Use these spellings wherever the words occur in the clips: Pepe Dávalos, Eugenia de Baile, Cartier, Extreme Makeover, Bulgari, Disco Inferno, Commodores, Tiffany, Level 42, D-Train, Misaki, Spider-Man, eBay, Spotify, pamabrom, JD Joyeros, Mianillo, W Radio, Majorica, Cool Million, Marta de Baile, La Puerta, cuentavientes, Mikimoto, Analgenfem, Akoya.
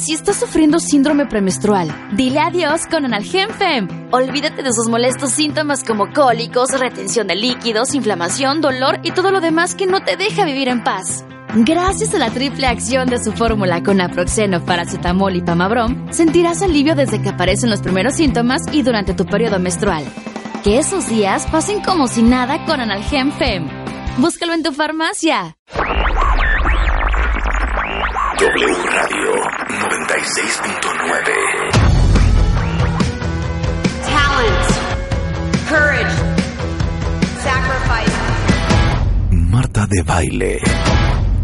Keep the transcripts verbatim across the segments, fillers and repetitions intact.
Si estás sufriendo síndrome premenstrual, dile adiós con Analgenfem. Olvídate de sus molestos síntomas como cólicos, retención de líquidos, inflamación, dolor y todo lo demás que no te deja vivir en paz. Gracias a la triple acción de su fórmula con naproxeno, paracetamol y pamabrom, sentirás alivio desde que aparecen los primeros síntomas y durante tu periodo menstrual. Que esos días pasen como si nada con Analgenfem. Búscalo en tu farmacia. W Radio noventa y seis punto nueve. Talent, courage, sacrifice. Marta de Baile.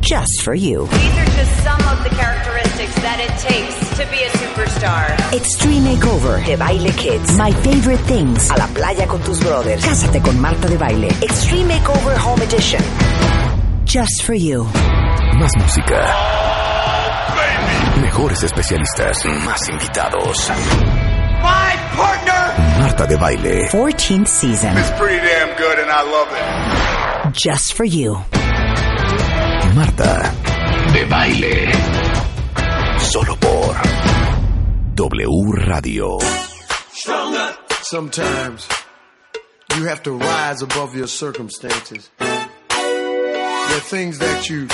Just for you. These are just some of the characteristics that it takes to be a superstar. Extreme Makeover. De Baile Kids. My Favorite Things. A la playa con tus brothers. Cásate con Marta de Baile. Extreme Makeover Home Edition. Just for you. Más música. Oh, baby. Mejores especialistas. Más invitados. My partner. Marta de Baile. fourteenth season. It's pretty damn good and I love it. Just for you. Marta de Baile, solo por W Radio. Sometimes you have to rise above your circumstances. There are things that you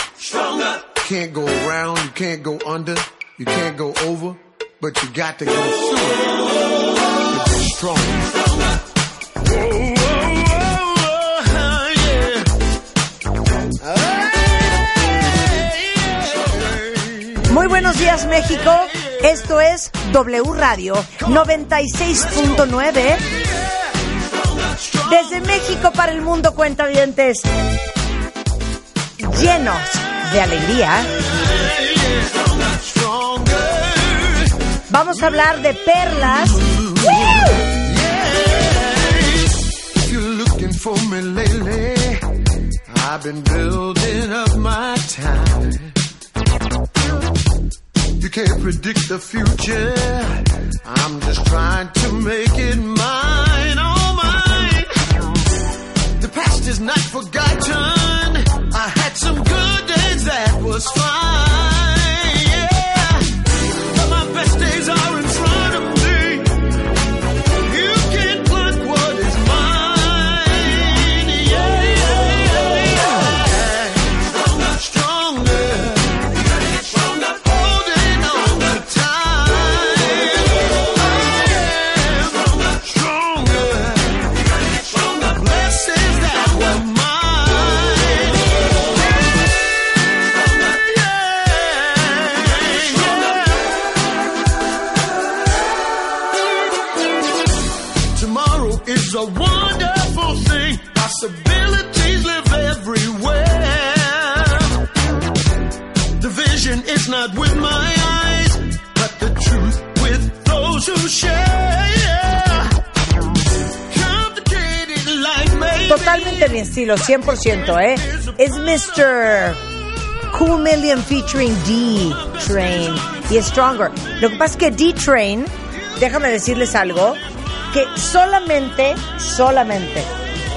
can't go around, you can't go under, you can't go over, but you got to go through it to be strong. Whoa. Muy buenos días, México. Esto es W Radio noventa y seis punto nueve. Desde México para el mundo, cuentavientes. Llenos de alegría. Vamos a hablar de perlas. ¡Woo! You can't predict the future. I'm just trying to make it mine, oh mine. The past is not forgotten. I had some good days that was fine, yeah. But my best days are in front of me. You can't block what is mine, yeah, yeah, yeah. Stronger. Possibilities live everywhere. The vision is not with my eyes, but the truth with those who share. Complicated life, maybe. Totalmente mi estilo, cien por ciento, ¿eh? Es mister Cool Million featuring D-Train y Stronger. Lo que pasa es que D-Train, déjame decirles algo, que solamente, solamente...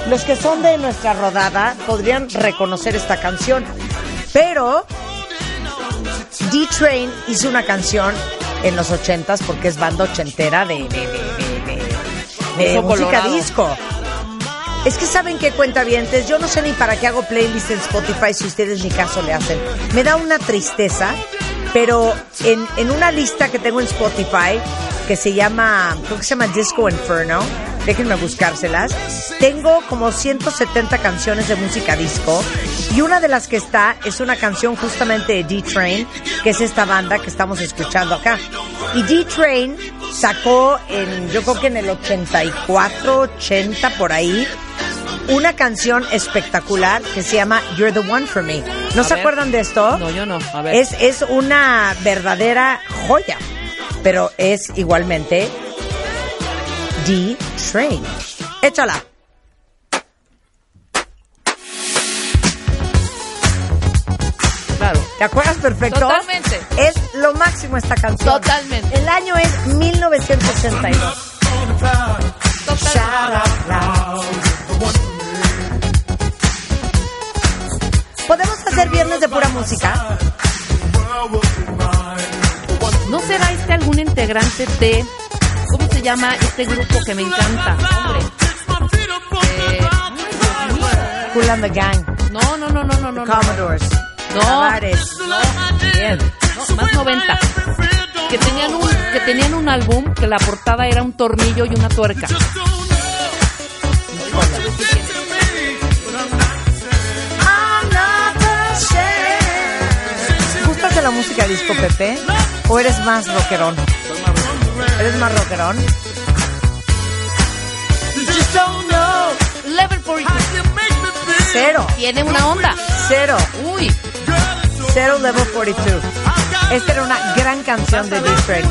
los que son de nuestra rodada podrían reconocer esta canción, pero D-Train hizo una canción en los ochentas porque es banda ochentera de, de, de, de, de, de música disco. Es que saben qué, cuentavientes, yo no sé ni para qué hago playlist en Spotify si ustedes ni caso le hacen. Me da una tristeza, pero en, en una lista que tengo en Spotify que se llama, creo que se llama Disco Inferno, déjenme buscárselas. Tengo como ciento setenta canciones de música disco y una de las que está es una canción justamente de D-Train, que es esta banda que estamos escuchando acá. Y D-Train sacó, en, yo creo que en el ochenta y cuatro, ochenta, por ahí, una canción espectacular que se llama You're the One for Me. ¿No a se ver. acuerdan de esto? No, yo no. A ver. Es, es una verdadera joya, pero es igualmente... D-Train. Échala. Claro. ¿Te acuerdas perfecto? Totalmente. Es lo máximo esta canción. Totalmente. El año es mil novecientos sesenta y dos. Totalmente. ¿Podemos hacer viernes de pura música? ¿No será este algún integrante de, cómo se llama este grupo que me encanta? Hombre. Eh, Cool and the Gang. No, no, no, no, no, no. Commodores. No. No. Bien. No, más noventa. Que tenían un, que tenían un álbum que la portada era un tornillo y una tuerca. ¿Gustas de la música disco, Pepe? ¿O eres más rockerón? ¿Eres más rockerón? Level cuarenta y dos. Cero. Tiene una onda. Cero. Uy. Cero Level cuarenta y dos. Esta era una gran canción de D-Train.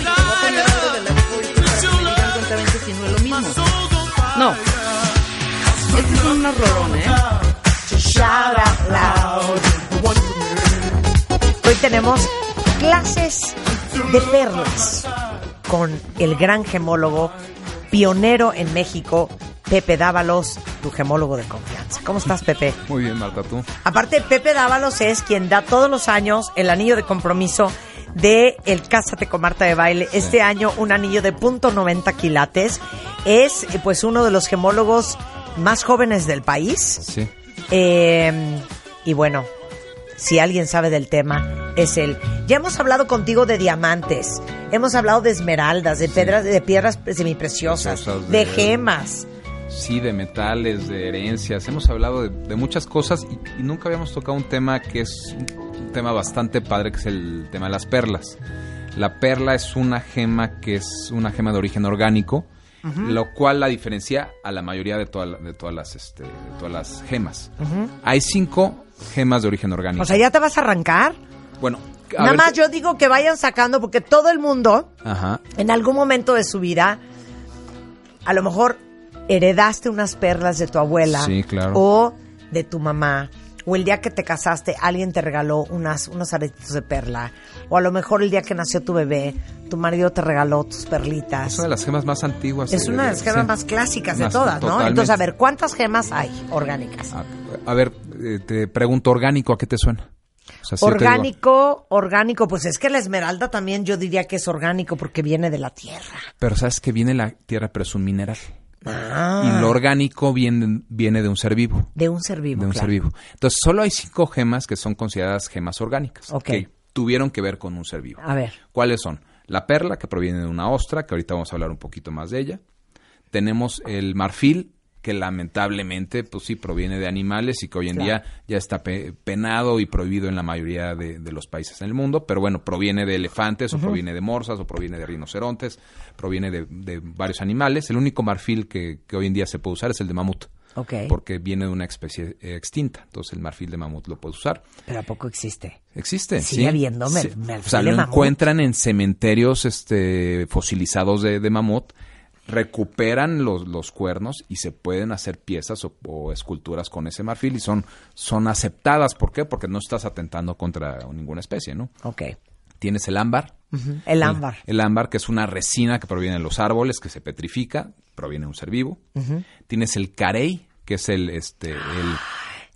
No. Este es un horrorón, ¿eh? Hoy tenemos clases de perlas con el gran gemólogo, pionero en México, Pepe Dávalos, tu gemólogo de confianza. ¿Cómo estás, Pepe? Muy bien, Marta, ¿tú? Aparte, Pepe Dávalos es quien da todos los años el anillo de compromiso de el Cásate con Marta de Baile. Sí. Este año un anillo de punto noventa quilates. Es, pues, uno de los gemólogos más jóvenes del país. Sí. Eh, y bueno, si alguien sabe del tema, es él. Ya hemos hablado contigo de diamantes, hemos hablado de esmeraldas, de piedras, sí, de piedras semipreciosas, de, de gemas. Sí, de metales, de herencias. Hemos hablado de, de muchas cosas y, y nunca habíamos tocado un tema que es un tema bastante padre, que es el tema de las perlas. La perla es una gema que es una gema de origen orgánico, uh-huh, lo cual la diferencia a la mayoría de, toda, de, todas, las, este, de todas las gemas. Uh-huh. Hay cinco gemas de origen orgánico. O sea, ¿ya te vas a arrancar? Bueno, a nada ver... más yo digo que vayan sacando, porque todo el mundo, ajá, en algún momento de su vida, a lo mejor heredaste unas perlas de tu abuela, sí, claro, o de tu mamá, o el día que te casaste alguien te regaló unas, unos aretitos de perla, o a lo mejor el día que nació tu bebé, tu marido te regaló tus perlitas. Es una de las gemas más antiguas. Es una de las gemas, sí, más clásicas de más todas, totalmente, ¿no? Entonces, a ver, ¿cuántas gemas hay orgánicas? A, a ver, eh, te pregunto, ¿orgánico a qué te suena? O sea, orgánico, sí, orgánico, pues es que la esmeralda también yo diría que es orgánico porque viene de la tierra. Pero sabes que viene la tierra, pero es un mineral. Ah. Y lo orgánico viene, viene de un ser vivo. De un ser vivo, De un claro. ser vivo. Entonces, solo hay cinco gemas que son consideradas gemas orgánicas. Okay. Que tuvieron que ver con un ser vivo. A ver. ¿Cuáles son? La perla, que proviene de una ostra, que ahorita vamos a hablar un poquito más de ella. Tenemos el marfil, que lamentablemente, pues sí, proviene de animales y que hoy en claro. día ya está pe- penado y prohibido en la mayoría de, de los países en el mundo. Pero bueno, proviene de elefantes, uh-huh, o proviene de morsas, o proviene de rinocerontes, proviene de, de varios animales. El único marfil que, que hoy en día se puede usar es el de mamut. Okay. Porque viene de una especie eh, extinta. Entonces, el marfil de mamut lo puede usar. ¿Pero a poco existe? Existe, sí. Sigue habiendo sí. marfil. O sea, de lo mamut. Encuentran en cementerios este, fosilizados de, de mamut. Recuperan los, los cuernos y se pueden hacer piezas o, o esculturas con ese marfil y son, son aceptadas. ¿Por qué? Porque no estás atentando contra ninguna especie, ¿no? Ok. Tienes el ámbar. Uh-huh. El ámbar. El, el ámbar, que es una resina que proviene de los árboles, que se petrifica, proviene de un ser vivo. Uh-huh. Tienes el carey, que es el... este el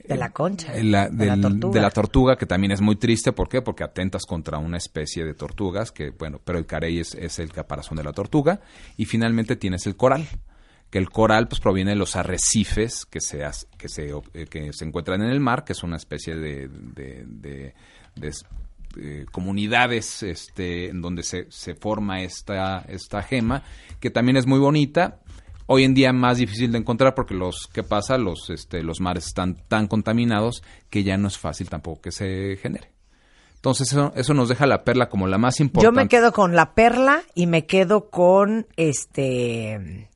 De la concha, la, de, de, la tortuga. de la tortuga, que también es muy triste. ¿Por qué? Porque atentas contra una especie de tortugas, que bueno, pero el carey es, es el caparazón de la tortuga. Y finalmente tienes el coral, que el coral pues proviene de los arrecifes que se, que se, que se encuentran en el mar, que es una especie de, de, de, de, de eh, comunidades este, en donde se, se forma esta, esta gema, que también es muy bonita. Hoy en día más difícil de encontrar porque los ¿qué pasa? Los este los mares están tan contaminados que ya no es fácil tampoco que se genere. Entonces eso, eso nos deja la perla como la más importante. Yo me quedo con la perla y me quedo con este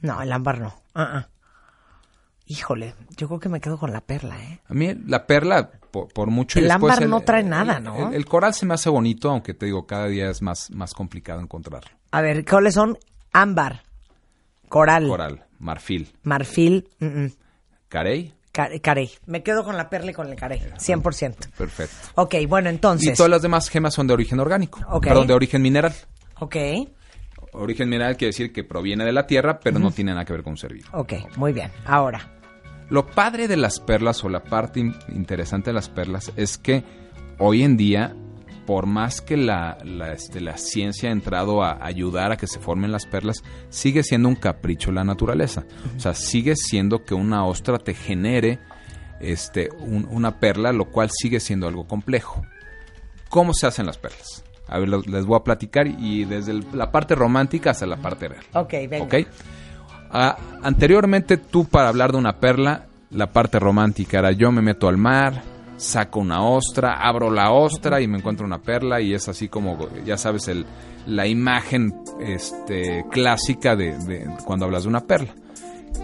no, el ámbar no. Uh-uh. Híjole, yo creo que me quedo con la perla, ¿eh? A mí la perla por, por mucho. El ámbar no trae nada, ¿no? El, el coral se me hace bonito, aunque te digo cada día es más más complicado encontrarlo. A ver, ¿cuáles son? Ámbar. Coral. Coral. Marfil. Marfil. Mm-mm. Carey. Car- carey. Me quedo con la perla y con el carey. cien por ciento. Perfecto. Ok, bueno, entonces. Y todas las demás gemas son de origen orgánico. Okay. Perdón, de origen mineral. Ok. Origen mineral quiere decir que proviene de la tierra, pero uh-huh, no tiene nada que ver con un ser vivo. Okay, ok, muy bien. Ahora. Lo padre de las perlas o la parte in- interesante de las perlas es que hoy en día por más que la, la, este, la ciencia ha entrado a ayudar a que se formen las perlas, sigue siendo un capricho la naturaleza. O sea, sigue siendo que una ostra te genere este, un, una perla, lo cual sigue siendo algo complejo. ¿Cómo se hacen las perlas? A ver, les voy a platicar, y desde el, la parte romántica hasta la parte real. Ok, venga. Okay. Ah, anteriormente tú, para hablar de una perla, la parte romántica era: yo me meto al mar, saco una ostra, abro la ostra y me encuentro una perla, y es así como, ya sabes, el, la imagen este, clásica de, de cuando hablas de una perla.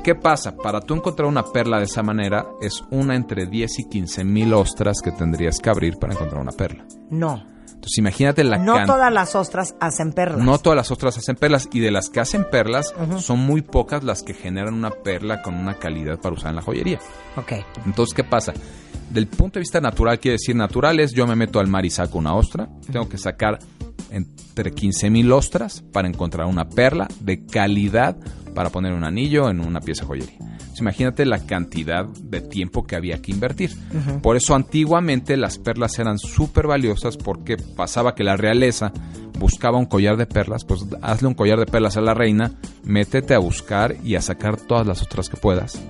¿Qué pasa? Para tú encontrar una perla de esa manera, es una entre diez y quince mil ostras que tendrías que abrir para encontrar una perla. No. Entonces, imagínate la cantidad. No todas las ostras hacen perlas. No todas las ostras hacen perlas. Y de las que hacen perlas, uh-huh, son muy pocas las que generan una perla con una calidad para usar en la joyería. Ok. Entonces, ¿qué pasa? Del punto de vista natural, quiere decir natural es: yo me meto al mar y saco una ostra. Uh-huh. Tengo que sacar entre quince mil ostras para encontrar una perla de calidad para poner un anillo en una pieza de joyería. Entonces, imagínate la cantidad de tiempo que había que invertir. Uh-huh. Por eso antiguamente las perlas eran súper valiosas, porque pasaba que la realeza buscaba un collar de perlas. Pues hazle un collar de perlas a la reina, métete a buscar y a sacar todas las ostras que puedas.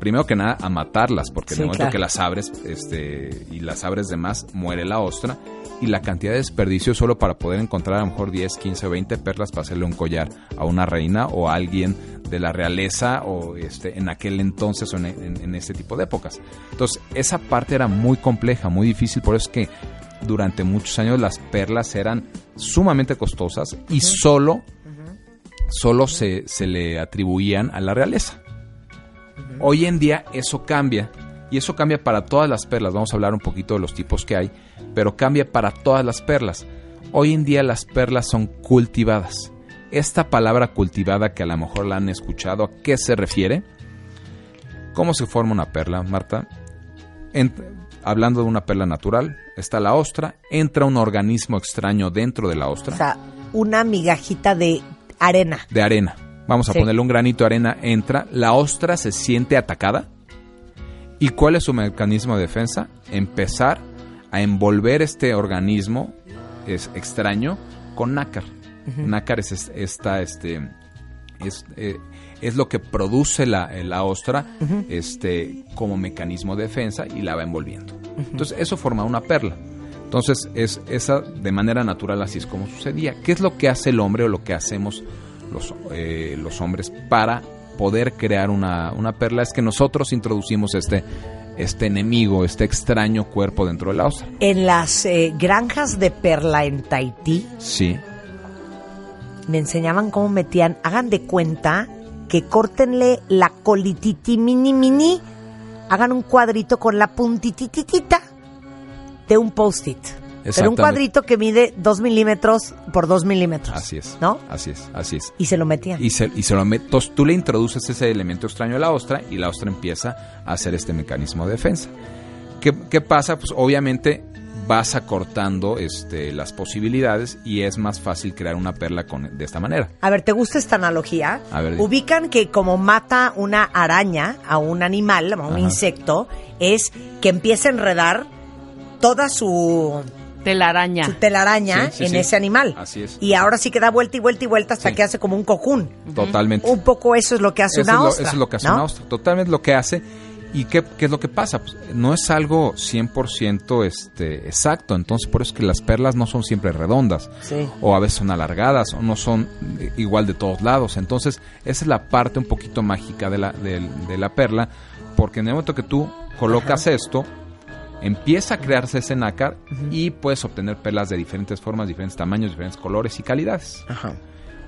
Primero que nada, a matarlas, porque en sí, el momento claro. que las abres este, y las abres de más, muere la ostra. Y la cantidad de desperdicio solo para poder encontrar a lo mejor diez, quince o veinte perlas para hacerle un collar a una reina o a alguien de la realeza, o este, en aquel entonces, o en, en, en este tipo de épocas. Entonces, esa parte era muy compleja, muy difícil. Por eso es que durante muchos años las perlas eran sumamente costosas y uh-huh. solo, uh-huh. solo se, se le atribuían a la realeza. Uh-huh. Hoy en día eso cambia. Y eso cambia para todas las perlas. Vamos a hablar un poquito de los tipos que hay, pero cambia para todas las perlas. Hoy en día las perlas son cultivadas. Esta palabra cultivada, que a lo mejor la han escuchado, ¿a qué se refiere? ¿Cómo se forma una perla, Marta? Ent- hablando de una perla natural, está la ostra, entra un organismo extraño dentro de la ostra. O sea, una migajita de arena. De arena. Vamos a sí. ponerle un granito de arena, entra. La ostra se siente atacada. ¿Y cuál es su mecanismo de defensa? Empezar a envolver este organismo es extraño con nácar. Uh-huh. Nácar es, es, esta, este, es, eh, es lo que produce la, la ostra uh-huh. este, como mecanismo de defensa, y la va envolviendo. Uh-huh. Entonces, eso forma una perla. Entonces, es esa de manera natural, así es como sucedía. ¿Qué es lo que hace el hombre, o lo que hacemos los, eh, los hombres para poder crear una, una perla? Es que nosotros introducimos este, este enemigo, este extraño cuerpo dentro de la ostra. En las eh, granjas de perla en Tahití, sí, me enseñaban cómo metían, hagan de cuenta que córtenle la colititi mini mini, hagan un cuadrito con la puntititita de un post-it. Pero un cuadrito que mide dos milímetros por dos milímetros. Así es. ¿No? Así es, así es. Y se lo metían. Y se, y se lo metían. Entonces tú le introduces ese elemento extraño a la ostra, y la ostra empieza a hacer este mecanismo de defensa. ¿Qué, qué pasa? Pues obviamente vas acortando este, las posibilidades, y es más fácil crear una perla con, de esta manera. A ver, ¿te gusta esta analogía? A ver, ubican que como mata una araña a un animal, a un ajá. insecto, es que empieza a enredar toda su... telaraña. Su telaraña sí, sí, en sí. ese animal. Así es. Y ahora sí que da vuelta y vuelta y vuelta hasta sí. que hace como un cocoon. Totalmente. Un poco eso es lo que hace eso una lo, ostra. Eso es lo que hace ¿no? una ostra. Totalmente lo que hace. ¿Y qué, qué es lo que pasa? Pues no es algo cien por ciento este, exacto. Entonces, por eso es que las perlas no son siempre redondas. Sí. O a veces son alargadas, o no son igual de todos lados. Entonces, esa es la parte un poquito mágica de la, de, de la perla. Porque en el momento que tú colocas ajá. esto... empieza a crearse ese nácar uh-huh. y puedes obtener perlas de diferentes formas, diferentes tamaños, diferentes colores y calidades. Ajá.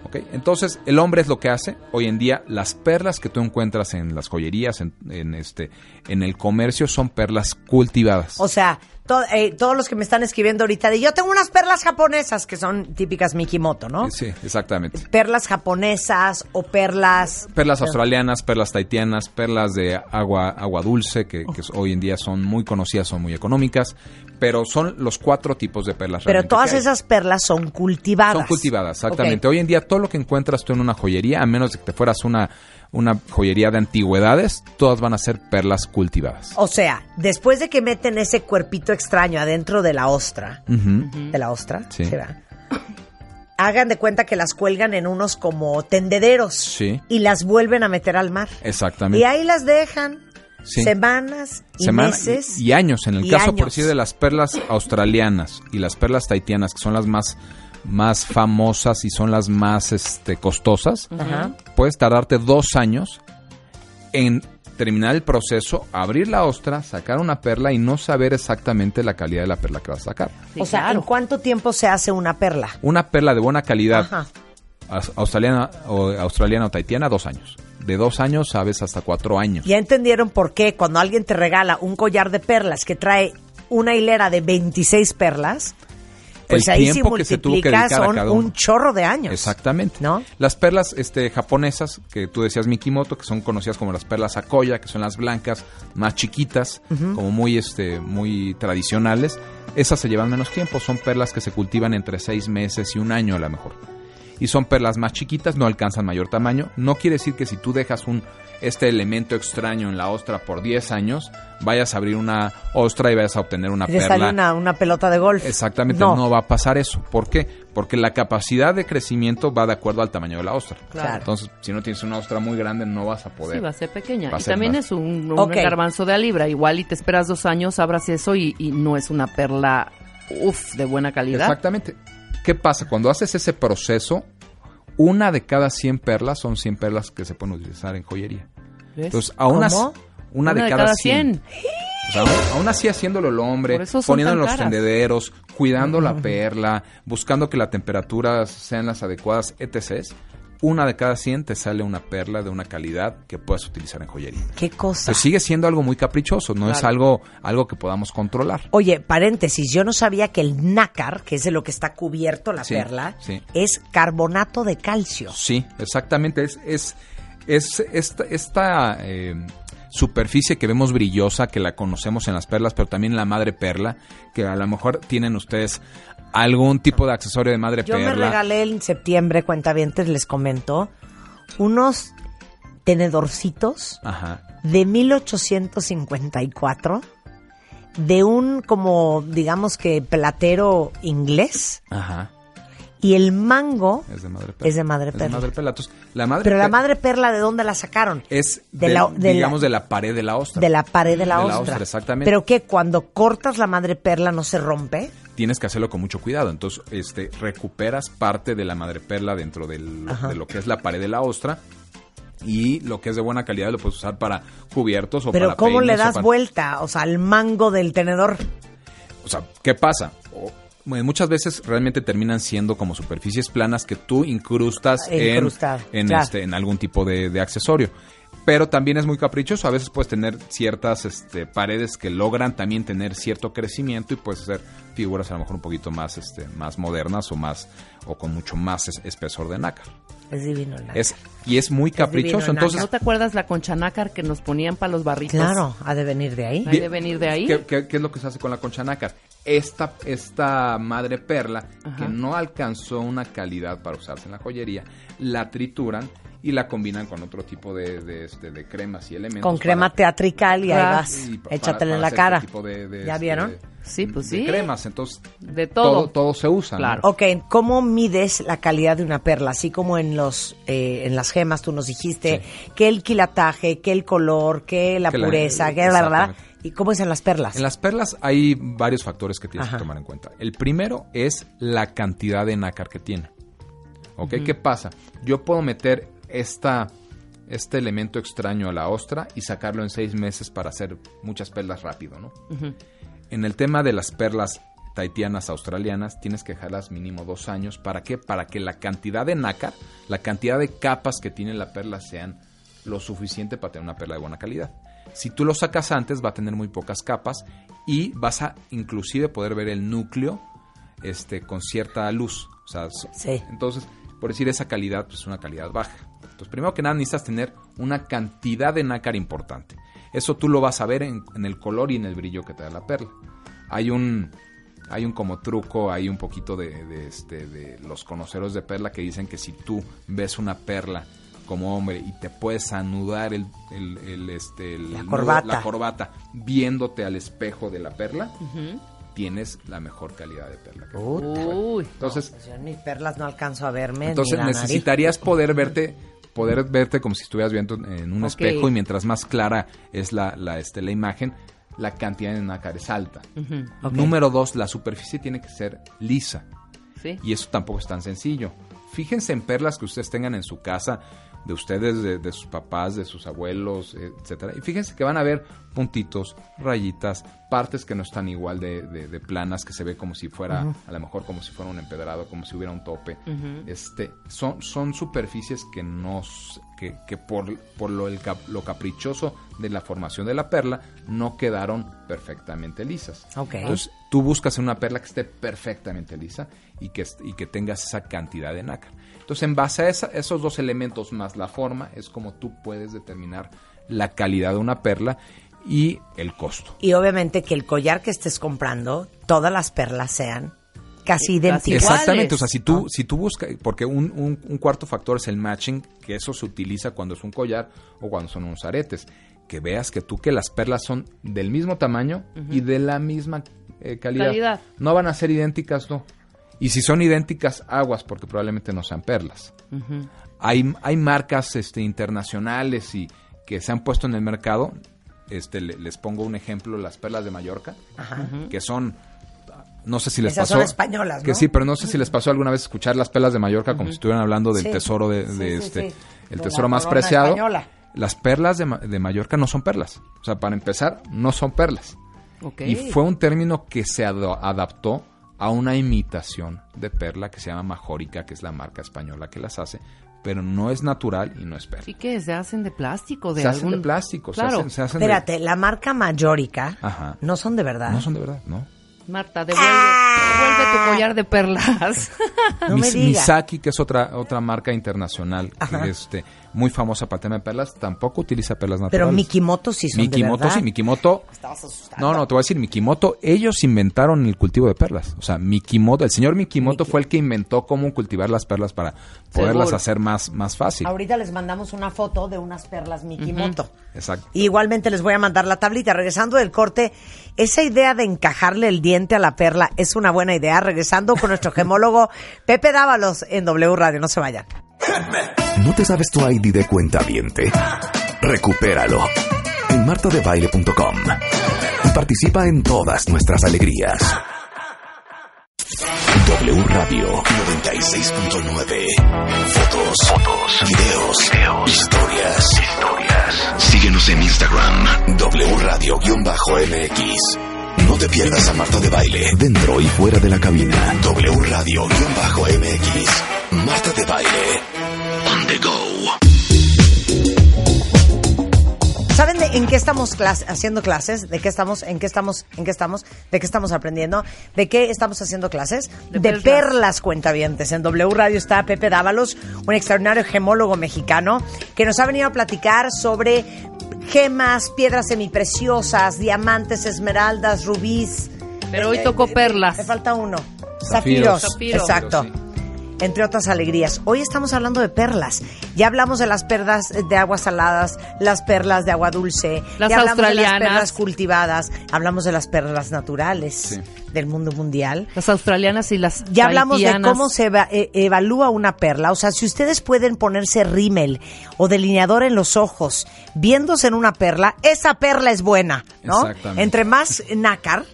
¿Okay? Entonces, el hombre es lo que hace. Hoy en día, las perlas que tú encuentras en las joyerías, en, en, este, en el comercio, son perlas cultivadas. O sea, to- eh, todos los que me están escribiendo ahorita, de yo tengo unas perlas japonesas, que son típicas Mikimoto, ¿no? Sí, exactamente. Perlas japonesas o perlas... Perlas australianas, perlas tahitianas, perlas de agua, agua dulce, que, que hoy en día son muy conocidas, son muy económicas. pero son los cuatro tipos de perlas. Pero todas esas perlas son cultivadas. Son cultivadas, exactamente. Okay. Hoy en día todo lo que encuentras tú en una joyería, a menos de que te fueras una, una joyería de antigüedades, todas van a ser perlas cultivadas. O sea, después de que meten ese cuerpito extraño adentro de la ostra, uh-huh. de la ostra, sí. ¿sí va? Hagan de cuenta que las cuelgan en unos como tendederos sí. y las vuelven a meter al mar. Exactamente. Y ahí las dejan sí. semanas y Semana, meses. Y, y años. En el caso, años. por decir, de las perlas australianas y las perlas tahitianas, que son las más, más famosas y son las más este, costosas, uh-huh. puedes tardarte dos años en terminar el proceso, abrir la ostra, sacar una perla y no saber exactamente la calidad de la perla que vas a sacar. Sí, o sea, claro. ¿En cuánto tiempo se hace una perla? Una perla de buena calidad, ajá. australiana o, australiana o tahitiana, dos años. De dos años, sabes, hasta cuatro años. Ya entendieron por qué cuando alguien te regala un collar de perlas que trae una hilera de veintiséis perlas, pues el ahí tiempo si que se tuvo que dedicar a cada uno. Un chorro de años. Exactamente. ¿No? Las perlas este, japonesas, que tú decías Mikimoto, que son conocidas como las perlas Akoya, que son las blancas más chiquitas, uh-huh. como muy, este, muy tradicionales, esas se llevan menos tiempo. Son perlas que se cultivan entre seis meses y un año a lo mejor. Y son perlas más chiquitas, no alcanzan mayor tamaño. No quiere decir que si tú dejas un este elemento extraño en la ostra por diez años, vayas a abrir una ostra y vayas a obtener una perla. Sale una, una pelota de golf. Exactamente, no. no va a pasar eso. ¿Por qué? Porque la capacidad de crecimiento va de acuerdo al tamaño de la ostra. Claro. Entonces, si no tienes una ostra muy grande, no vas a poder. Sí, va a ser pequeña. A y ser también más. Es un, un okay. garbanzo de a libra. Igual y te esperas dos años, abras eso y, y no es una perla, uff, de buena calidad. Exactamente. ¿Qué pasa? Cuando haces ese proceso, una de cada cien perlas son cien perlas que se pueden utilizar en joyería. ¿Ves? Entonces, a unas, ¿Cómo? Una, una de, de cada cien. O sea, aún, aún así haciéndolo el hombre, poniéndolo en los tendederos, cuidando uh-huh. la perla, buscando que las temperaturas sean las adecuadas, etcétera. Una de cada cien te sale una perla de una calidad que puedas utilizar en joyería. ¿Qué cosa? Pues sigue siendo algo muy caprichoso, no claro. es algo, algo que podamos controlar. Oye, paréntesis, yo no sabía que el nácar, que es de lo que está cubierto la sí, perla, sí. es carbonato de calcio. Sí, exactamente. Es, es, es, es esta... esta eh, superficie que vemos brillosa, que la conocemos en las perlas, pero también la madre perla, que a lo mejor tienen ustedes algún tipo de accesorio de madre Yo perla. Yo me regalé en septiembre, cuentavientes, les comento, unos tenedorcitos Ajá. de mil ochocientos cincuenta y cuatro, de un como, digamos que platero inglés. Ajá. Y el mango es de madre perla. Es de madre perla. Es de madre perla. Entonces, la madre Pero per- la madre perla, ¿de dónde la sacaron? Es, de de, la, de digamos, la, de la pared de la ostra. De la pared de la, de ostra. la ostra. Exactamente. ¿Pero qué? ¿Cuando cortas la madre perla no se rompe? Tienes que hacerlo con mucho cuidado. Entonces, este, recuperas parte de la madre perla dentro del, de lo que es la pared de la ostra. Y lo que es de buena calidad lo puedes usar para cubiertos o Pero para peines. Pero ¿cómo le das o para... vuelta? O sea, al mango del tenedor. O sea, ¿qué pasa? Oh. Muchas veces realmente terminan siendo como superficies planas que tú incrustas en, en, claro. este, en algún tipo de, de accesorio. Pero también es muy caprichoso. A veces puedes tener ciertas este, paredes que logran también tener cierto crecimiento y puedes hacer figuras a lo mejor un poquito más, este, más modernas o más o con mucho más es, espesor de nácar. Es divino el nácar. Es, y es muy caprichoso. Entonces, ¿no te acuerdas la concha nácar que nos ponían para los barritos? Claro, ha de venir de ahí. Ha de venir de ahí. ¿Qué, qué, qué es lo que se hace con la concha nácar? Esta, esta madre perla, Ajá. que no alcanzó una calidad para usarse en la joyería, la trituran y la combinan con otro tipo de, de, este, de cremas y elementos. Con crema para, teatrical y ahí vas, y para, échatela para en la cara. Tipo de, de, ¿Ya este, vieron? De, sí, pues de sí. cremas, entonces de todo. todo todo se usa. Claro. ¿no? Ok, ¿cómo mides la calidad de una perla? Así como en los eh, en las gemas tú nos dijiste sí. que el quilataje, que el color, que la que pureza, la, que la verdad. ¿Y cómo es en las perlas? En las perlas hay varios factores que tienes Ajá. que tomar en cuenta. El primero es la cantidad de nácar que tiene. ¿Ok? Uh-huh. ¿Qué pasa? Yo puedo meter... Esta, este elemento extraño a la ostra y sacarlo en seis meses para hacer muchas perlas rápido, ¿no? Uh-huh. En el tema de las perlas tahitianas australianas, tienes que dejarlas mínimo dos años. ¿Para qué? Para que la cantidad de nácar, la cantidad de capas que tiene la perla sean lo suficiente para tener una perla de buena calidad. Si tú lo sacas antes, va a tener muy pocas capas y vas a inclusive poder ver el núcleo este, con cierta luz. O sea, sí. Entonces, por decir esa calidad, pues es una calidad baja. Entonces, primero que nada, necesitas tener una cantidad de nácar importante. Eso tú lo vas a ver en, en el color y en el brillo que te da la perla. hay un hay un como truco, hay un poquito de, de, este, de los conoceros de perla que dicen que si tú ves una perla como hombre y te puedes anudar el, el, el, este, el la, corbata. Nudo, la corbata viéndote al espejo de la perla, uh-huh, tienes la mejor calidad de perla. Que Uy, entonces no, pues yo en mis perlas no alcanzo a verme. Entonces necesitarías nariz. poder verte, poder verte como si estuvieras viendo en un okay. espejo, y mientras más clara es la, la, este, la imagen, la cantidad de nácar es alta. Uh-huh. Okay. Número dos, la superficie tiene que ser lisa. ¿Sí? Y eso tampoco es tan sencillo. Fíjense en perlas que ustedes tengan en su casa, de ustedes, de, de sus papás, de sus abuelos, etcétera. Y fíjense que van a ver puntitos, rayitas, partes que no están igual de, de, de planas, que se ve como si fuera, uh-huh, a lo mejor como si fuera un empedrado, como si hubiera un tope. Uh-huh. Este, son, son superficies que no, que, que por, por lo, el cap, lo caprichoso de la formación de la perla, no quedaron perfectamente lisas. Okay. Entonces, tú buscas una perla que esté perfectamente lisa y que, y que tengas esa cantidad de nácar. Entonces, en base a esa, esos dos elementos más la forma, es como tú puedes determinar la calidad de una perla y el costo. Y obviamente que el collar que estés comprando, todas las perlas sean casi idénticas. Exactamente, o sea, si tú, ¿no? si tú buscas, porque un, un, un cuarto factor es el matching, que eso se utiliza cuando es un collar o cuando son unos aretes. Que veas que tú, que las perlas son del mismo tamaño, uh-huh, y de la misma eh, calidad. calidad. No van a ser idénticas, no. Y si son idénticas, aguas, porque probablemente no sean perlas. Uh-huh. Hay, hay marcas este, internacionales y que se han puesto en el mercado. Este, le, les pongo un ejemplo, las perlas de Mallorca, uh-huh, que son, no sé si les Esas pasó. Son españolas, ¿no? Que sí, pero no sé si les pasó alguna vez escuchar las perlas de Mallorca, uh-huh, como si estuvieran hablando del sí. tesoro de, de sí, este, sí, sí. el de tesoro más preciado. Española. Las perlas de, de Mallorca no son perlas. O sea, para empezar, no son perlas. Okay. Y fue un término que se ad- adaptó a una imitación de perla que se llama Majorica, que es la marca española que las hace, pero no es natural y no es perla. ¿Y qué? ¿Se hacen de plástico? De se algún... hacen de plástico. Claro. Se hacen, se hacen Espérate, de... la marca Majorica, ajá, no son de verdad. No son de verdad, no. Marta, devuelve, ¡ah! devuelve tu collar de perlas. No me digas. Misaki, que es otra otra marca internacional, este, muy famosa para el tema de perlas, tampoco utiliza perlas naturales. Pero Mikimoto sí son Mikimoto, de verdad. Mikimoto sí, Mikimoto. No, no, te voy a decir, Mikimoto, ellos inventaron el cultivo de perlas. O sea, Mikimoto, el señor Mikimoto Miki. fue el que inventó cómo cultivar las perlas para poderlas Seguro. hacer más, más fácil. Ahorita les mandamos una foto de unas perlas Mikimoto. Uh-huh. Exacto. Y igualmente les voy a mandar la tablita. Regresando del corte, esa idea de encajarle el diente a la perla es una buena idea. Regresando con nuestro gemólogo Pepe Dávalos en W Radio. No se vayan. ¿No te sabes tu I D de cuentaviente? Recupéralo en marta de baile punto com y participa en todas nuestras alegrías. W Radio noventa y seis punto nueve. Fotos, fotos, videos, videos, historias, historias. Síguenos en Instagram, W Radio-M X. No te pierdas a Marta de Baile, dentro y fuera de la cabina. W Radio-M X. Marta de Baile. On the go. ¿Saben de en qué estamos clase, haciendo clases? ¿De qué estamos? ¿En qué estamos? ¿En qué estamos? ¿De qué estamos aprendiendo? ¿De qué estamos haciendo clases? De, de perlas. perlas cuentavientes. En W Radio está Pepe Dávalos, un extraordinario gemólogo mexicano que nos ha venido a platicar sobre gemas, piedras semipreciosas, diamantes, esmeraldas, rubíes. Pero hoy tocó perlas. Me falta uno. Zafiros. Zafiro. Exacto. Zafiro, sí. Entre otras alegrías. Hoy estamos hablando de perlas. Ya hablamos de las perlas de aguas saladas, las perlas de agua dulce. Las ya hablamos australianas. De las perlas cultivadas. Hablamos de las perlas naturales, sí, del mundo mundial. Las australianas y las Ya hablamos haitianas. De cómo se eva- e- evalúa una perla. O sea, si ustedes pueden ponerse rímel o delineador en los ojos viéndose en una perla, esa perla es buena, ¿no? Entre más nácar,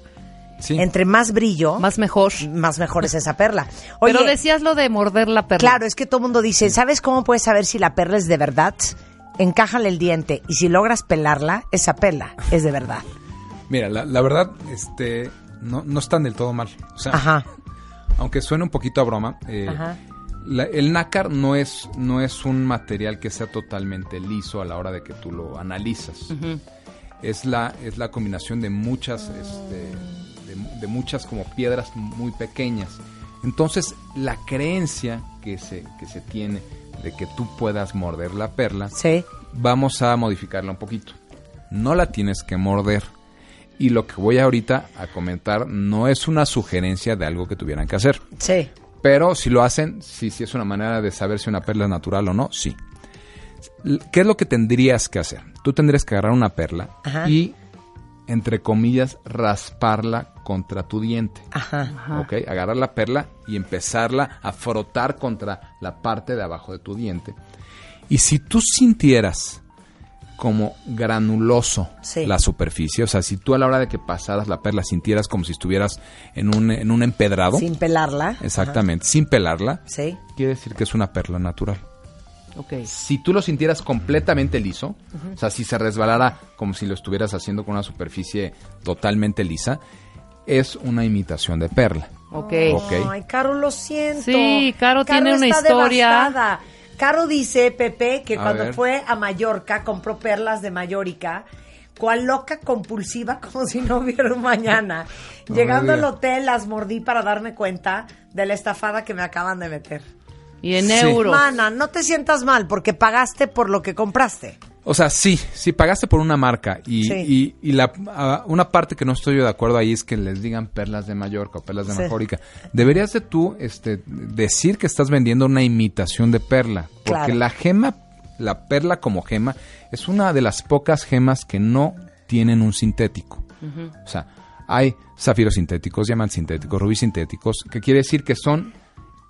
sí, entre más brillo, más mejor. Más mejor es esa perla. Oye, pero decías lo de morder la perla. Claro, es que todo el mundo dice, sí, ¿sabes cómo puedes saber si la perla es de verdad? Encájale el diente y si logras pelarla, esa perla es de verdad. Mira, la, la verdad, este... No, no están del todo mal. O sea, ajá, aunque suene un poquito a broma, eh, la, el nácar no es, no es un material que sea totalmente liso a la hora de que tú lo analizas. Uh-huh. Es la, es la combinación de muchas, este, de, de muchas como piedras muy pequeñas. Entonces, la creencia que se, que se tiene de que tú puedas morder la perla, sí, vamos a modificarla un poquito. No la tienes que morder. y lo que voy ahorita a comentar no es una sugerencia de algo que tuvieran que hacer. Sí. Pero si lo hacen, sí, sí es una manera de saber si una perla es natural o no, sí. ¿Qué es lo que tendrías que hacer? Tú tendrías que agarrar una perla, ajá, y, entre comillas, rasparla contra tu diente. Ajá, ajá. ¿Ok? Agarrar la perla y empezarla a frotar contra la parte de abajo de tu diente. Y si tú sintieras como granuloso, sí, la superficie, o sea, si tú a la hora de que pasaras la perla sintieras como si estuvieras en un, en un empedrado. Sin pelarla. Exactamente, ajá, sin pelarla. Sí. Quiere decir que es una perla natural. Okay. Si tú lo sintieras completamente liso, uh-huh, o sea, si se resbalara como si lo estuvieras haciendo con una superficie totalmente lisa, es una imitación de perla. Ok. Okay. Ay, Caro, lo siento. Sí, Caro, Caro tiene una historia. Devastada. Caro dice, Pepe, que a cuando ver. fue a Mallorca compró perlas de Majorica, cual loca compulsiva, como si no hubiera un mañana. No, llegando al hotel las mordí para darme cuenta de la estafada que me acaban de meter. Y en, sí, euros. Mana, no te sientas mal porque pagaste por lo que compraste. O sea, sí, sí, pagaste por una marca. Y, sí, y, y la, uh, una parte que no estoy yo de acuerdo ahí es que les digan perlas de Mallorca o perlas de, sí, Majorica. Deberías de tú este, decir que estás vendiendo una imitación de perla. Porque, claro, la gema, la perla como gema, es una de las pocas gemas que no tienen un sintético. Uh-huh. O sea, hay zafiros sintéticos, diamantes sintéticos, rubíes sintéticos, que quiere decir que son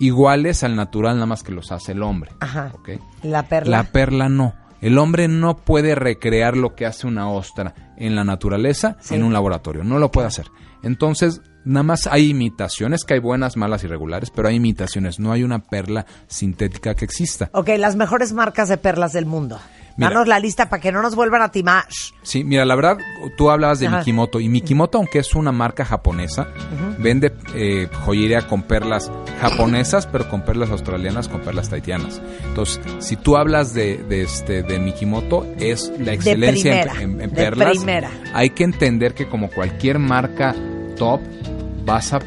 iguales al natural, nada más que los hace el hombre. Ajá. ¿Okay? La perla. La perla no. El hombre no puede recrear lo que hace una ostra en la naturaleza, sí, en un laboratorio. No lo puede hacer. Entonces, nada más hay imitaciones, que hay buenas, malas, irregulares, pero hay imitaciones. No hay una perla sintética que exista. Ok, las mejores marcas de perlas del mundo. Mira, danos la lista para que no nos vuelvan a timar. Sí, mira, la verdad, tú hablabas de, ajá, Mikimoto. Y Mikimoto, aunque es una marca japonesa, uh-huh, vende eh, joyería con perlas japonesas, pero con perlas australianas, con perlas tahitianas. Entonces, si tú hablas de, de, este, de Mikimoto, es la excelencia de primera, en, en, en perlas. De primera. Hay que entender que como cualquier marca top, vas a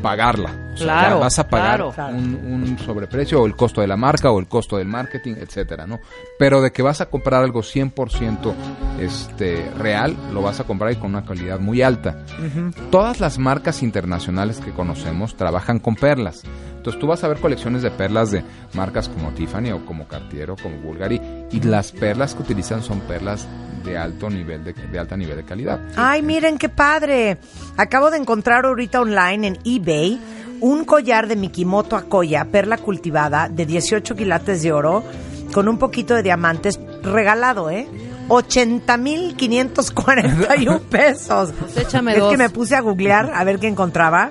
pagarla. O sea, claro, vas a pagar, claro, un, un sobreprecio o el costo de la marca o el costo del marketing, etcétera, ¿no? Pero de que vas a comprar algo cien por ciento este, real, lo vas a comprar y con una calidad muy alta. Uh-huh. Todas las marcas internacionales que conocemos trabajan con perlas. Entonces tú vas a ver colecciones de perlas de marcas como Tiffany o como Cartier o como Bulgari y las perlas que utilizan son perlas de alto nivel de, de alta nivel de calidad. Ay, miren qué padre. Acabo de encontrar ahorita online en eBay un collar de Mikimoto Akoya, perla cultivada, de dieciocho quilates de oro, con un poquito de diamantes, regalado, ¿eh? ochenta mil quinientos cuarenta y un pesos. Pues échame es dos. Que me puse a googlear a ver qué encontraba.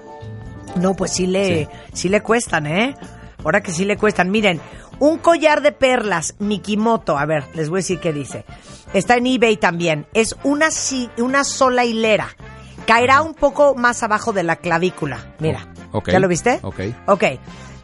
No, pues sí le, sí. sí le cuestan, ¿eh? Ahora que sí le cuestan. Miren, un collar de perlas Mikimoto, a ver, les voy a decir qué dice. Está en eBay también. Es una, una sola hilera. Caerá un poco más abajo de la clavícula. Mira. Okay. ¿Ya lo viste? Ok. Ok.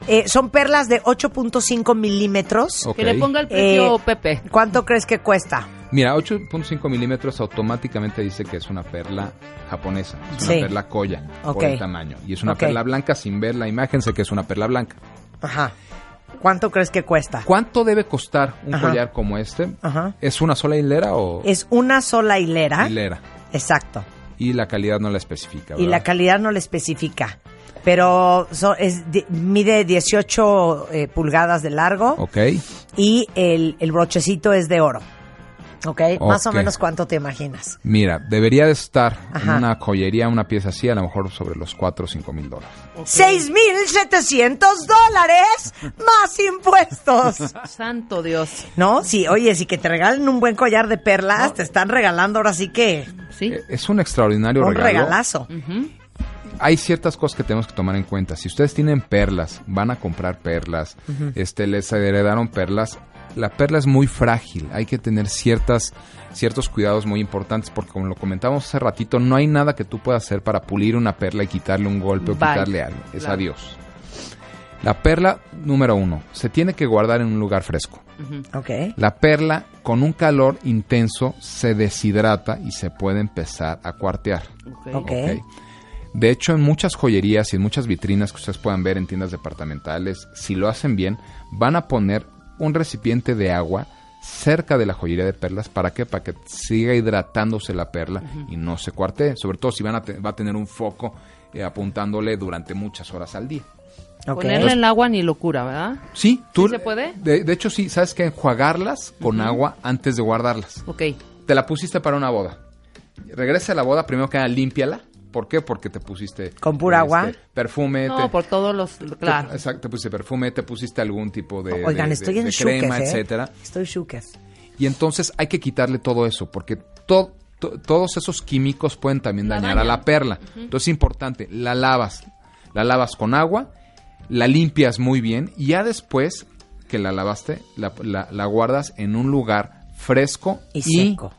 Eh, son perlas de ocho punto cinco milímetros. Okay. Que le ponga el precio, eh, Pepe. ¿Cuánto crees que cuesta? Mira, ocho punto cinco milímetros automáticamente dice que es una perla japonesa. Es una, sí, perla Koya, okay, por el tamaño. Y es una, okay, perla blanca sin ver la imagen, sé que es una perla blanca. Ajá. ¿Cuánto crees que cuesta? ¿Cuánto debe costar un, ajá, collar como este? Ajá. ¿Es una sola hilera o...? Es una sola hilera. Hilera. Exacto. Y la calidad no la especifica, ¿verdad? Y la calidad no la especifica. Pero so, es, de, mide dieciocho eh, pulgadas de largo. Ok. Y el, el brochecito es de oro. Okay. ¿Ok? Más o menos, ¿cuánto te imaginas? Mira, debería de estar, ajá, en una joyería, una pieza así, a lo mejor sobre los cuatro o cinco mil dólares. Okay. ¡seis mil setecientos dólares más impuestos! ¡Santo Dios! No, sí, oye, si que te regalen un buen collar de perlas, no, te están regalando ahora sí que... Sí. Es un extraordinario un regalo. Un regalazo. Uh-huh. Hay ciertas cosas que tenemos que tomar en cuenta. Si ustedes tienen perlas, van a comprar perlas, uh-huh, este, les heredaron perlas, la perla es muy frágil. Hay que tener ciertas, ciertos cuidados muy importantes porque, como lo comentábamos hace ratito, no hay nada que tú puedas hacer para pulir una perla y quitarle un golpe, bye, o quitarle algo. Es, claro, adiós. La perla, número uno, se tiene que guardar en un lugar fresco. Uh-huh. Okay. La perla, con un calor intenso, se deshidrata y se puede empezar a cuartear. Okay. Okay. Okay. De hecho, en muchas joyerías y en muchas vitrinas que ustedes puedan ver en tiendas departamentales, si lo hacen bien, van a poner un recipiente de agua cerca de la joyería de perlas. ¿Para qué? Para que siga hidratándose la perla uh-huh. y no se cuartee. Sobre todo si van a te- va a tener un foco eh, apuntándole durante muchas horas al día. Okay. Ponerle Entonces, el agua ni locura, ¿verdad? Sí. Tú, ¿sí se puede? De, de hecho, sí. ¿Sabes qué? Enjuagarlas con uh-huh. agua antes de guardarlas. Ok. Te la pusiste para una boda. Regresa a la boda, primero que nada, límpiala. ¿Por qué? Porque te pusiste... ¿Con pura este, agua? Perfume. No, te, por todos los... Claro. Te, exacto, te pusiste perfume, te pusiste algún tipo de... Oigan, de, estoy de, en de crema, shookers, ¿eh? Etcétera. Estoy shookers. Y entonces hay que quitarle todo eso, porque to, to, todos esos químicos pueden también la dañar daña. a la perla. Uh-huh. Entonces es importante, la lavas. La lavas con agua, la limpias muy bien, y ya después que la lavaste, la, la, la guardas en un lugar fresco y, y seco.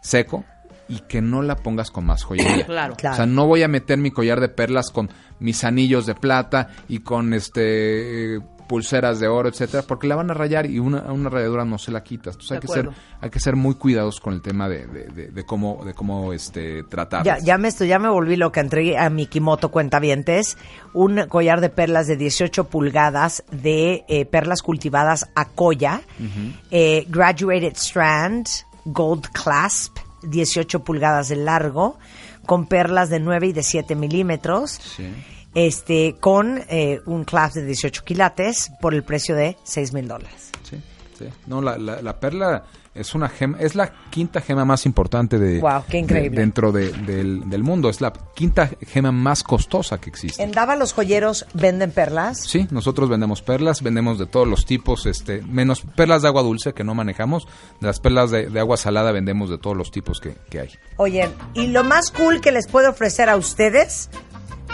Seco. Y que no la pongas con más joyería. Claro, claro. O sea, no voy a meter mi collar de perlas con mis anillos de plata y con este eh, pulseras de oro, etcétera, porque la van a rayar y una, una rayadura no se la quitas. Entonces de hay acuerdo. que ser, hay que ser muy cuidadosos con el tema de, de, de, de cómo, de cómo este tratar. Ya, ya me estoy, ya me volví loca. Entregué a Mikimoto Cuentavientes un collar de perlas de dieciocho pulgadas de eh, perlas cultivadas a colla, uh-huh. eh, graduated strand, gold clasp. dieciocho pulgadas de largo, con perlas de nueve y de siete milímetros, sí. este, con eh, un clasp de dieciocho quilates por el precio de seis mil dólares. Sí, sí. No, la, la, la perla es una gema, es la quinta gema más importante de, wow, qué increíble. de dentro de, del, del mundo. Es la quinta gema más costosa que existe. ¿En Dávalos Joyeros venden perlas? Sí, nosotros vendemos perlas, vendemos de todos los tipos, este, menos perlas de agua dulce que no manejamos. De las perlas de, de agua salada vendemos de todos los tipos que, que hay. Oye, y lo más cool que les puedo ofrecer a ustedes,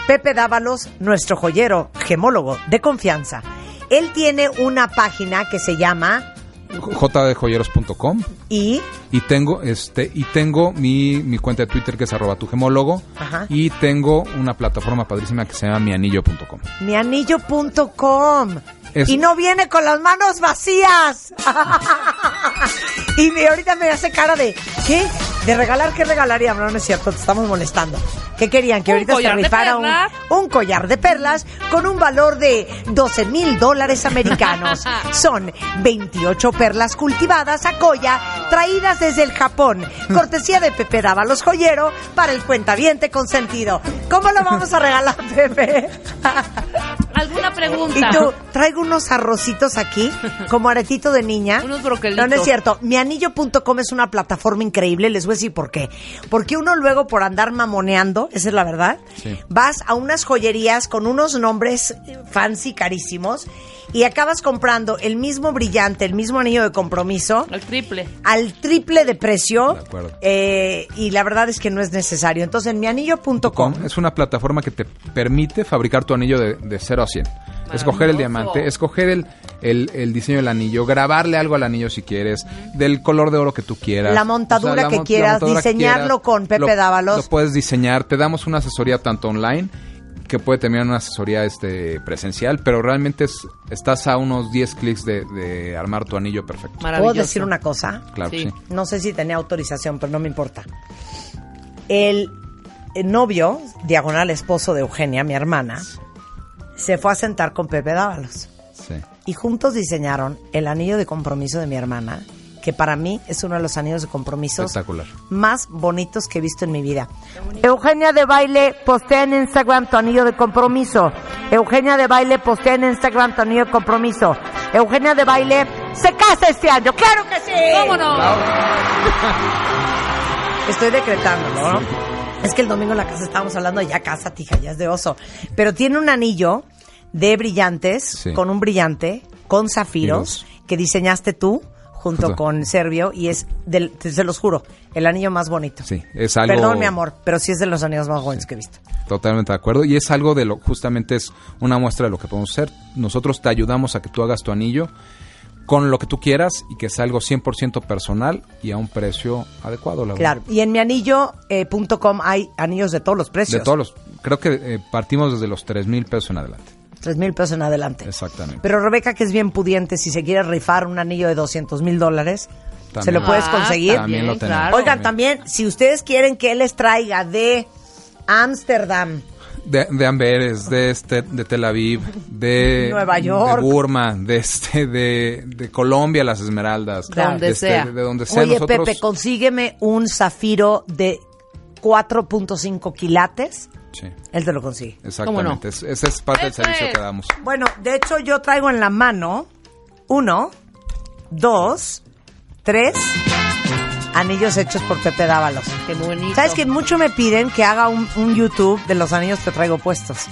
Pepe Dávalos, nuestro joyero gemólogo de confianza. Él tiene una página que se llama... J D joyeros punto com y y tengo este y tengo mi, mi cuenta de Twitter que es arroba tu gemólogo. Ajá. Y tengo una plataforma padrísima que se llama Mianillo punto com. Mianillo punto com es... Y no viene con las manos vacías. Y me, ahorita me hace cara de ¿qué? De regalar, ¿qué regalaría? No, no es cierto, te estamos molestando. ¿Qué querían? Que ahorita se rifara un, un collar de perlas con un valor de doce mil dólares americanos. Son veintiocho perlas cultivadas a colla, traídas desde el Japón. Cortesía de Pepe Dávalos Joyero para el cuentaviente consentido. ¿Cómo lo vamos a regalar, Pepe? ¿Alguna pregunta? Y tú, traigo unos arrocitos aquí, como aretito de niña. Unos brocolitos. No, no es cierto. Mianillo punto com es una plataforma increíble. Les voy a decir por qué. Porque uno luego, por andar mamoneando, esa es la verdad, sí. vas a unas joyerías con unos nombres fancy, carísimos, y acabas comprando el mismo brillante, el mismo anillo de compromiso. Al triple. Al triple de precio. De acuerdo. Eh, y la verdad es que no es necesario. Entonces, en mianillo punto com. Es una plataforma que te permite fabricar tu anillo de, de cero a cien. Escoger el diamante, escoger el, el, el diseño del anillo, grabarle algo al anillo si quieres, del color de oro que tú quieras. La montadura o sea, la que mon- quieras, montadura diseñarlo que quieras, con Pepe Dávalos. Lo puedes diseñar, te damos una asesoría tanto online... que puede terminar una asesoría este presencial, pero realmente es, estás a unos diez clics de, de armar tu anillo perfecto. ¿Puedo decir una cosa? Claro, sí. sí. No sé si tenía autorización, pero no me importa. El, el novio, diagonal esposo de Eugenia, mi hermana, sí. se fue a sentar con Pepe Dávalos. Sí. Y juntos diseñaron el anillo de compromiso de mi hermana, que para mí es uno de los anillos de compromiso más bonitos que he visto en mi vida. Eugenia de Baile, postea en Instagram tu anillo de compromiso. Eugenia de Baile, postea en Instagram tu anillo de compromiso. Eugenia de Baile, se casa este año. ¡Claro que sí! ¡Vámonos! Estoy decretándolo, ¿no? Sí. Es que el domingo en la casa estábamos hablando de ya casa, tija, ya es de oso. Pero tiene un anillo de brillantes, sí. con un brillante, con zafiros, Dios. que diseñaste tú. Junto Justo. con Servio, y es, del, se los juro, el anillo más bonito. Sí, es algo... Perdón, mi amor, pero sí es de los anillos más bonitos sí, que he visto. Totalmente de acuerdo, y es algo de lo... Justamente es una muestra de lo que podemos hacer. Nosotros te ayudamos a que tú hagas tu anillo con lo que tú quieras y que es algo cien por ciento personal y a un precio adecuado. La claro, verdad. Y en mianillo punto com eh, hay anillos de todos los precios. De todos los... Creo que eh, partimos desde los tres mil pesos en adelante. Tres mil pesos en adelante. Exactamente. Pero Rebeca, que es bien pudiente, si se quiere rifar un anillo de doscientos mil dólares, se lo puedes conseguir. Ah, también lo tenemos. Oigan, también, si ustedes quieren que les traiga de Ámsterdam de, de Amberes, de este, de Tel Aviv, de Nueva York, de Burma, de este, de, de Colombia, las esmeraldas, de donde este, sea, de, de donde sea. Oye, nosotros... Pepe, consígueme un zafiro de cuatro punto cinco quilates. Sí. Él te lo consigue. Exactamente. No? Esa es parte del servicio es. que damos. Bueno, de hecho yo traigo en la mano uno, dos, tres anillos hechos por Pepe Dávalos. Qué bonito. ¿Sabes que mucho me piden que haga un, un YouTube de los anillos que traigo puestos?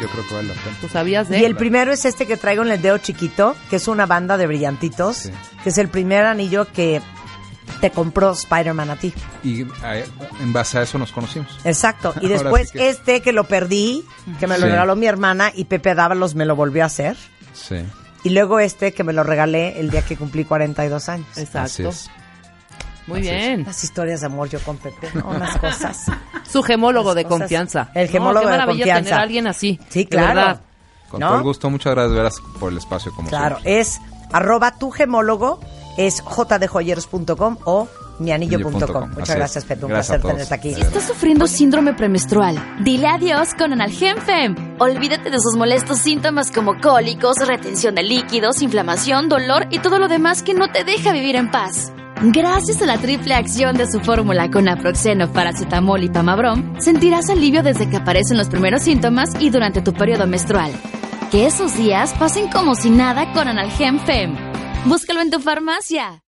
Yo creo que vale la pena. ¿Tú sabías de él? Y el primero es este que traigo en el dedo chiquito, que es una banda de brillantitos, sí, que es el primer anillo que... te compró Spider-Man a ti. Y en base a eso nos conocimos. Exacto. Y después sí que... este que lo perdí, que me lo sí. regaló mi hermana y Pepe Dávalos me lo volvió a hacer. Sí. Y luego este que me lo regalé el día que cumplí cuarenta y dos años. Exacto. Muy Así bien. Es. Las historias de amor yo con Pepe, ¿no? Unas cosas. Su gemólogo Unas de cosas. confianza. El gemólogo no, de confianza. Qué maravilla tener a alguien así. Sí, claro. Verdad. Con ¿no? todo el gusto. Muchas gracias por el espacio. Como claro. Siempre. Es arroba tu gemólogo. Es J D joyeros punto com o Mianillo punto com. Muchas Así gracias, Pepe. Un placer tenerte aquí. Si estás sufriendo síndrome premenstrual, dile adiós con Analgenfem. Olvídate de sus molestos síntomas como cólicos, retención de líquidos, inflamación, dolor y todo lo demás que no te deja vivir en paz. Gracias a la triple acción de su fórmula con naproxeno, paracetamol y pamabrom, sentirás alivio desde que aparecen los primeros síntomas y durante tu periodo menstrual. Que esos días pasen como si nada con Analgenfem. Búscalo en tu farmacia.